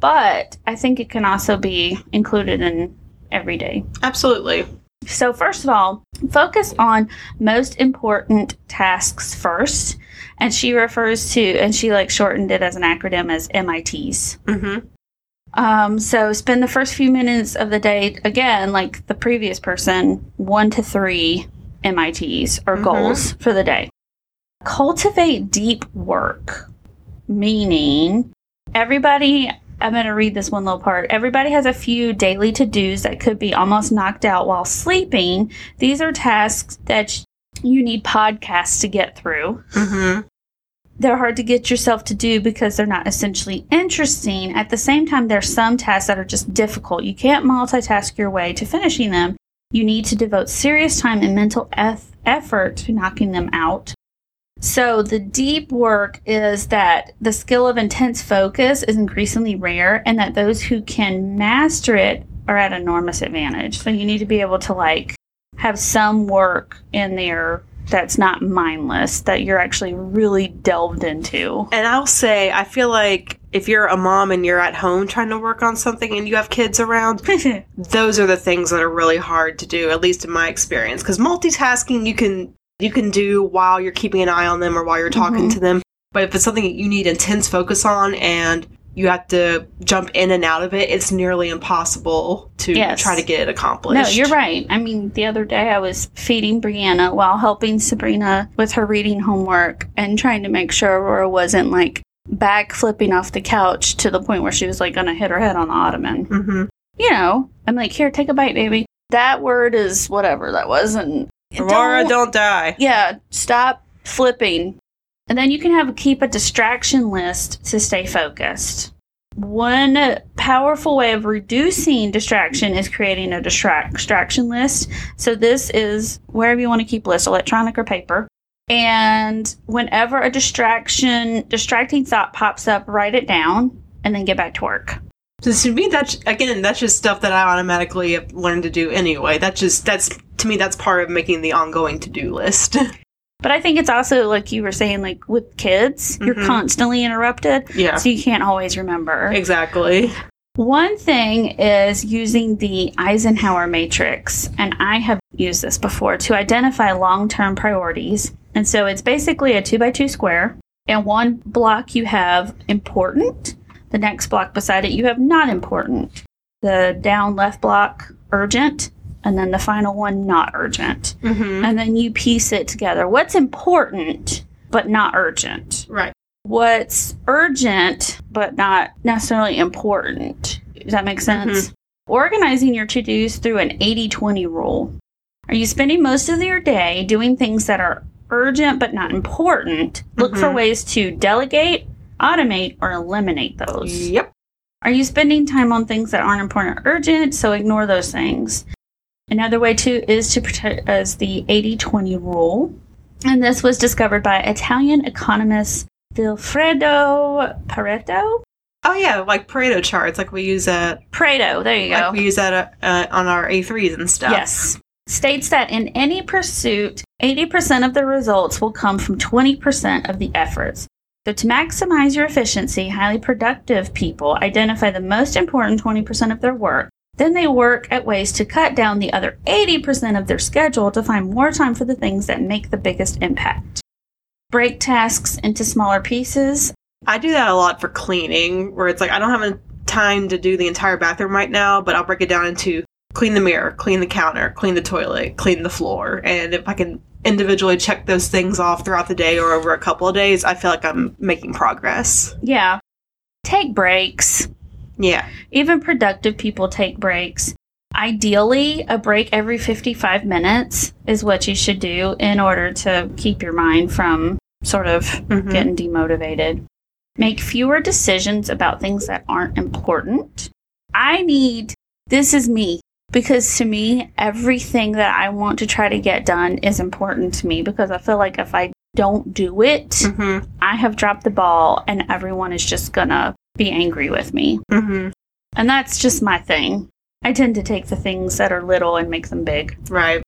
but I think it can also be included in everyday. Absolutely. So first of all, focus on most important tasks first. And she refers to, and she like shortened it as an acronym as M I Ts. Mm-hmm. Um, so spend the first few minutes of the day, again, like the previous person, one to three M I Ts or mm-hmm. goals for the day. Cultivate deep work, meaning everybody, I'm going to read this one little part. Everybody has a few daily to-dos that could be almost knocked out while sleeping. These are tasks that you need podcasts to get through. Mm-hmm. They're hard to get yourself to do because they're not essentially interesting. At the same time, there's some tasks that are just difficult. You can't multitask your way to finishing them. You need to devote serious time and mental eff- effort to knocking them out. So the deep work is that the skill of intense focus is increasingly rare and that those who can master it are at enormous advantage. So you need to be able to like have some work in there that's not mindless, that you're actually really delved into. And I'll say, I feel like if you're a mom and you're at home trying to work on something and you have kids around, those are the things that are really hard to do, at least in my experience. Because multitasking, you can... you can do while you're keeping an eye on them or while you're talking mm-hmm. to them. But if it's something that you need intense focus on and you have to jump in and out of it, it's nearly impossible to yes. try to get it accomplished. No, you're right. I mean, the other day I was feeding Brianna while helping Sabrina with her reading homework and trying to make sure Aurora wasn't like back flipping off the couch to the point where she was like going to hit her head on the ottoman. Mm-hmm. You know, I'm like, here, take a bite, baby. That word is whatever that was. And Aurora, don't, don't die. Yeah, stop flipping. And then you can have keep a distraction list to stay focused. One powerful way of reducing distraction is creating a distract- distraction list. So this is wherever you want to keep lists, electronic or paper. And whenever a distraction, distracting thought pops up, write it down and then get back to work. Because to me, that's, again, that's just stuff that I automatically learned to do anyway. That's just, that's, to me, that's part of making the ongoing to-do list. But I think it's also, like you were saying, like with kids, mm-hmm. you're constantly interrupted. Yeah. So you can't always remember. Exactly. One thing is using the Eisenhower matrix, and I have used this before, to identify long-term priorities. And so it's basically a two by two square, and one block you have important. The next block beside it, you have not important. The down left block, urgent. And then the final one, not urgent. Mm-hmm. And then you piece it together. What's important, but not urgent? Right. What's urgent, but not necessarily important? Does that make sense? Mm-hmm. Organizing your to-dos through an eighty twenty rule. Are you spending most of your day doing things that are urgent, but not important? Look mm-hmm. for ways to delegate, automate, or eliminate those. Yep. Are you spending time on things that aren't important or urgent? So ignore those things. Another way, too, is to protect as the eighty twenty rule. And this was discovered by Italian economist Vilfredo Pareto. Oh, yeah, like Pareto charts, like we use at... Pareto, there you go. Like we use that uh, on our A threes and stuff. Yes. States that in any pursuit, eighty percent of the results will come from twenty percent of the efforts. So to maximize your efficiency, highly productive people identify the most important twenty percent of their work. Then they work at ways to cut down the other eighty percent of their schedule to find more time for the things that make the biggest impact. Break tasks into smaller pieces. I do that a lot for cleaning, where it's like, I don't have time to do the entire bathroom right now, but I'll break it down into clean the mirror, clean the counter, clean the toilet, clean the floor. And if I can individually check those things off throughout the day or over a couple of days, I feel like I'm making progress. Yeah. Take breaks. Yeah. Even productive people take breaks. Ideally, a break every fifty-five minutes is what you should do in order to keep your mind from sort of mm-hmm. getting demotivated. Make fewer decisions about things that aren't important. I need, this is me, because to me, everything that I want to try to get done is important to me, because I feel like if I don't do it, mm-hmm. I have dropped the ball and everyone is just going to be angry with me. Mm-hmm. And that's just my thing. I tend to take the things that are little and make them big. Right.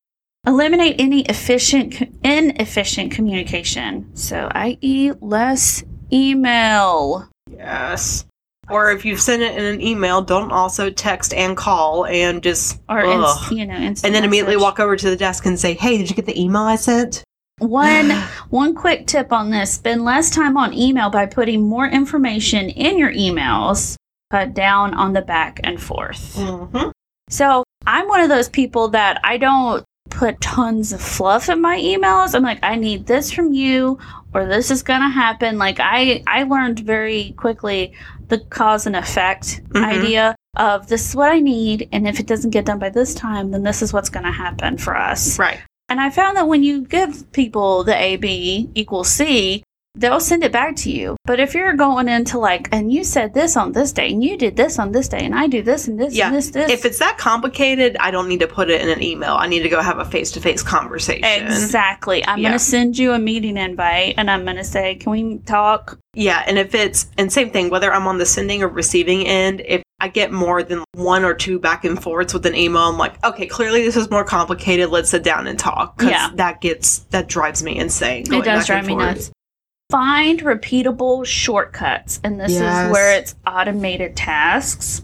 Eliminate any efficient, inefficient communication. So, that is less email. Yes. Or if you've sent it in an email, don't also text and call and just, or ins- you know, instant and then message. Immediately walk over to the desk and say, "Hey, did you get the email I sent?" One one quick tip on this, spend less time on email by putting more information in your emails, but down on the back and forth. Mm-hmm. So I'm one of those people that I don't put tons of fluff in my emails. I'm like, I need this from you, or this is going to happen. Like I, I learned very quickly the cause and effect mm-hmm. idea of this is what I need. And if it doesn't get done by this time, then this is what's going to happen for us. Right. And I found that when you give people the A B equals C, they'll send it back to you. But if you're going into like, and you said this on this day, and you did this on this day, and I do this and this yeah. and this, this. If it's that complicated, I don't need to put it in an email. I need to go have a face-to-face conversation. Exactly. I'm yeah. going to send you a meeting invite, and I'm going to say, can we talk? Yeah, and if it's, and same thing, whether I'm on the sending or receiving end, if I get more than one or two back and forths with an email, I'm like, okay, clearly this is more complicated. Let's sit down and talk. Because yeah. that gets, that drives me insane. It does drive me nuts. Find repeatable shortcuts. And this yes. is where it's automated tasks.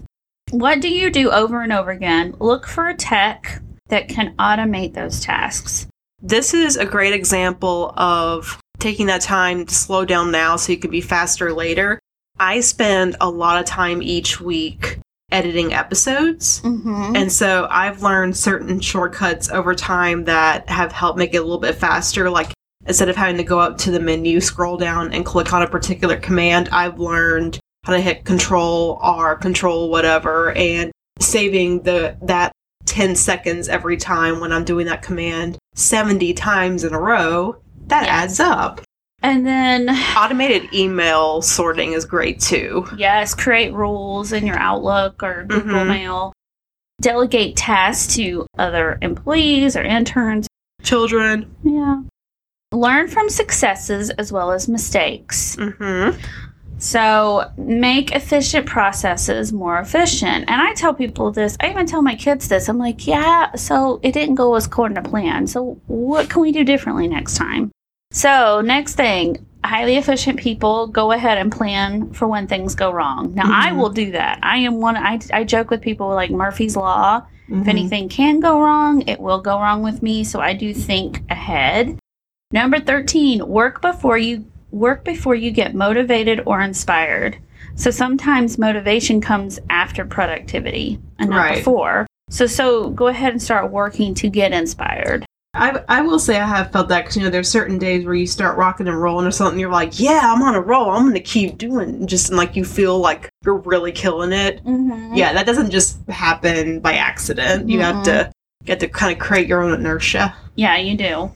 What do you do over and over again? Look for a tech that can automate those tasks. This is a great example of taking that time to slow down now so you can be faster later. I spend a lot of time each week editing episodes, mm-hmm. and so I've learned certain shortcuts over time that have helped make it a little bit faster. Like, instead of having to go up to the menu, scroll down, and click on a particular command, I've learned how to hit Control-R, Control-whatever, and saving the that ten seconds every time when I'm doing that command seventy times in a row, that yeah. adds up. And then automated email sorting is great too. Yes, create rules in your Outlook or Google mm-hmm. Mail. Delegate tasks to other employees or interns. Children. Yeah. Learn from successes as well as mistakes. Mm-hmm. So make efficient processes more efficient. And I tell people this. I even tell my kids this. I'm like, yeah, so it didn't go as according to plan. So what can we do differently next time? So next thing, highly efficient people go ahead and plan for when things go wrong. Now, mm-hmm. I will do that. I am one. I, I joke with people like Murphy's Law. Mm-hmm. If anything can go wrong, it will go wrong with me. So I do think ahead. Number thirteen, work before you work before you get motivated or inspired. So sometimes motivation comes after productivity and not right. before. So so go ahead and start working to get inspired. I, I will say I have felt that because, you know, there's certain days where you start rocking and rolling or something. You're like, yeah, I'm on a roll. I'm going to keep doing just and, like you feel like you're really killing it. Mm-hmm. Yeah, that doesn't just happen by accident. You mm-hmm. have to get to kind of create your own inertia. Yeah, you do.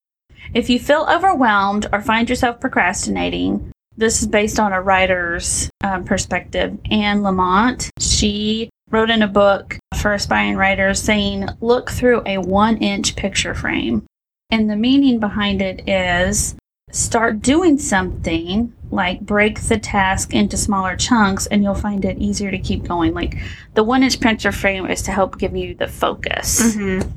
If you feel overwhelmed or find yourself procrastinating, this is based on a writer's um, perspective. Anne Lamott, she wrote in a book for aspiring writers saying, look through a one-inch picture frame. And the meaning behind it is start doing something, like break the task into smaller chunks, and you'll find it easier to keep going. Like the one-inch picture frame is to help give you the focus. Mm-hmm.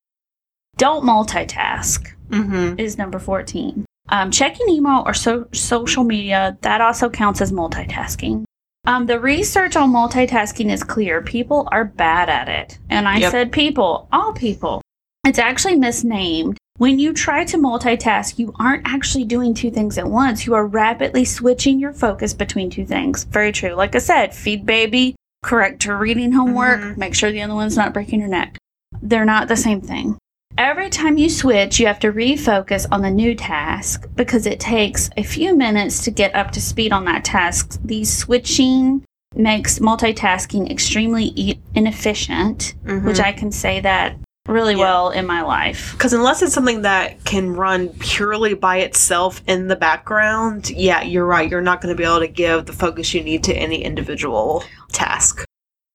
Don't multitask. Mm-hmm. Is number fourteen. Um, checking email or so- social media, that also counts as multitasking. Um, the research on multitasking is clear. People are bad at it. And I yep. said people, all people. It's actually misnamed. When you try to multitask, you aren't actually doing two things at once. You are rapidly switching your focus between two things. Very true. Like I said, feed baby, correct her reading homework, mm-hmm. make sure the other one's not breaking her neck. They're not the same thing. Every time you switch, you have to refocus on the new task because it takes a few minutes to get up to speed on that task. The switching makes multitasking extremely e- inefficient, mm-hmm. which I can say that really yeah. well in my life. Because unless it's something that can run purely by itself in the background, yeah, you're right. You're not going to be able to give the focus you need to any individual task.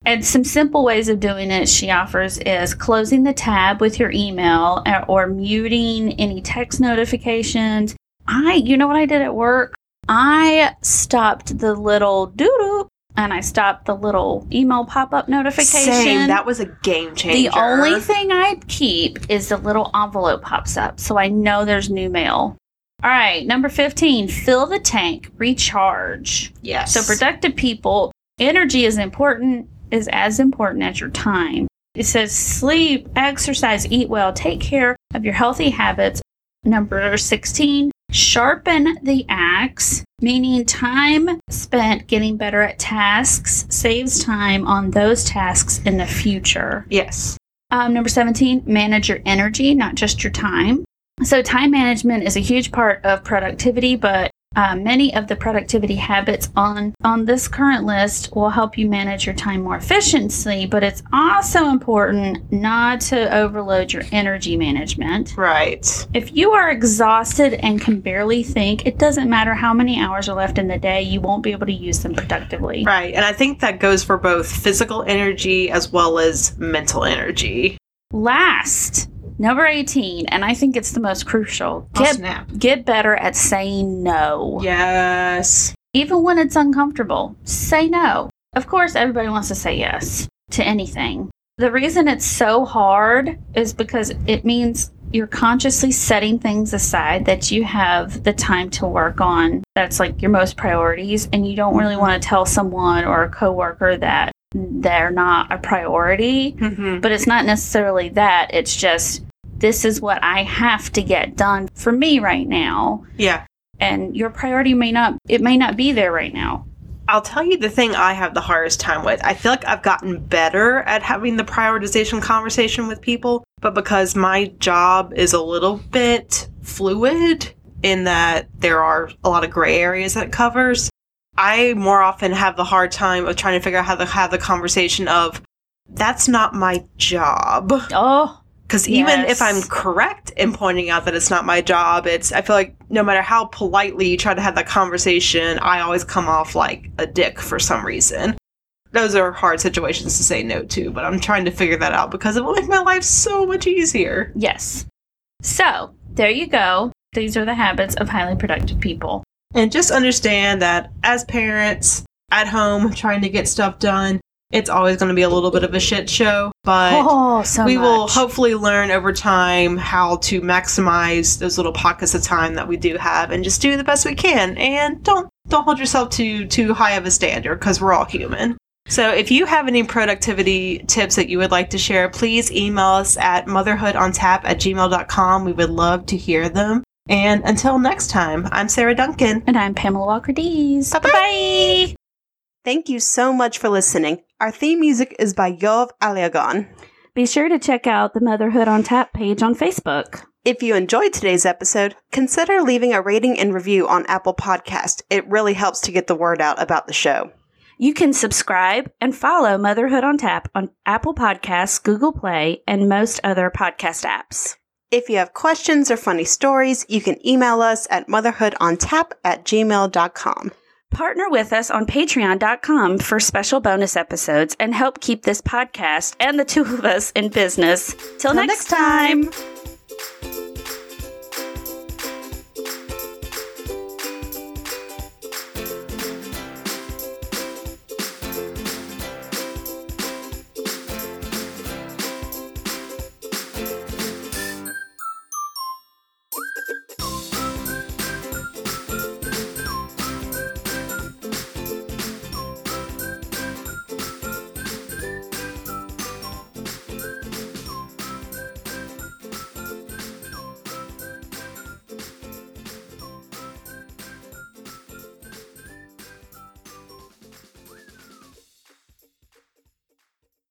And some simple ways of doing it she offers is closing the tab with your email or muting any text notifications. I, you know what I did at work? I stopped the little doo-doo and I stopped the little email pop-up notification. Same. That was a game changer. The only thing I keep is the little envelope pops up so I know there's new mail. All right, number fifteen, fill the tank, recharge. Yes. So productive people, energy is important. Is as important as your time. It says sleep, exercise, eat well, take care of your healthy habits. Number sixteen, sharpen the axe, meaning time spent getting better at tasks saves time on those tasks in the future. Yes. Um, number seventeen, manage your energy, not just your time. So time management is a huge part of productivity, but Uh, many of the productivity habits on, on this current list will help you manage your time more efficiently, but it's also important not to overload your energy management. Right. If you are exhausted and can barely think, it doesn't matter how many hours are left in the day, you won't be able to use them productively. Right. And I think that goes for both physical energy as well as mental energy. Last, number eighteen, and I think it's the most crucial. Get, get better at saying no. Yes. Even when it's uncomfortable, say no. Of course, everybody wants to say yes to anything. The reason it's so hard is because it means you're consciously setting things aside that you have the time to work on. That's like your most priorities, and you don't really want to tell someone or a coworker that they're not a priority, mm-hmm. but it's not necessarily that. It's just, this is what I have to get done for me right now. Yeah. And your priority may not, it may not be there right now. I'll tell you the thing I have the hardest time with. I feel like I've gotten better at having the prioritization conversation with people, but because my job is a little bit fluid in that there are a lot of gray areas that it covers, I more often have the hard time of trying to figure out how to have the conversation of, that's not my job. Oh. Because yes. even if I'm correct in pointing out that it's not my job, it's I feel like no matter how politely you try to have that conversation, I always come off like a dick for some reason. Those are hard situations to say no to, but I'm trying to figure that out because it will make my life so much easier. Yes. So, there you go. These are the habits of highly productive people. And just understand that as parents, at home, trying to get stuff done, it's always going to be a little bit of a shit show, but oh, so we much. will hopefully learn over time how to maximize those little pockets of time that we do have and just do the best we can. And don't don't hold yourself to too high of a standard because we're all human. So if you have any productivity tips that you would like to share, please email us at motherhoodontap at gmail dot com. We would love to hear them. And until next time, I'm Sarah Duncan. And I'm Pamela Walker-Dees. Bye-bye! Thank you so much for listening. Our theme music is by Yov Aliagon. Be sure to check out the Motherhood on Tap page on Facebook. If you enjoyed today's episode, consider leaving a rating and review on Apple Podcasts. It really helps to get the word out about the show. You can subscribe and follow Motherhood on Tap on Apple Podcasts, Google Play, and most other podcast apps. If you have questions or funny stories, you can email us at motherhoodontap at gmail dot com. Partner with us on patreon dot com for special bonus episodes and help keep this podcast and the two of us in business. Till next, next time. time.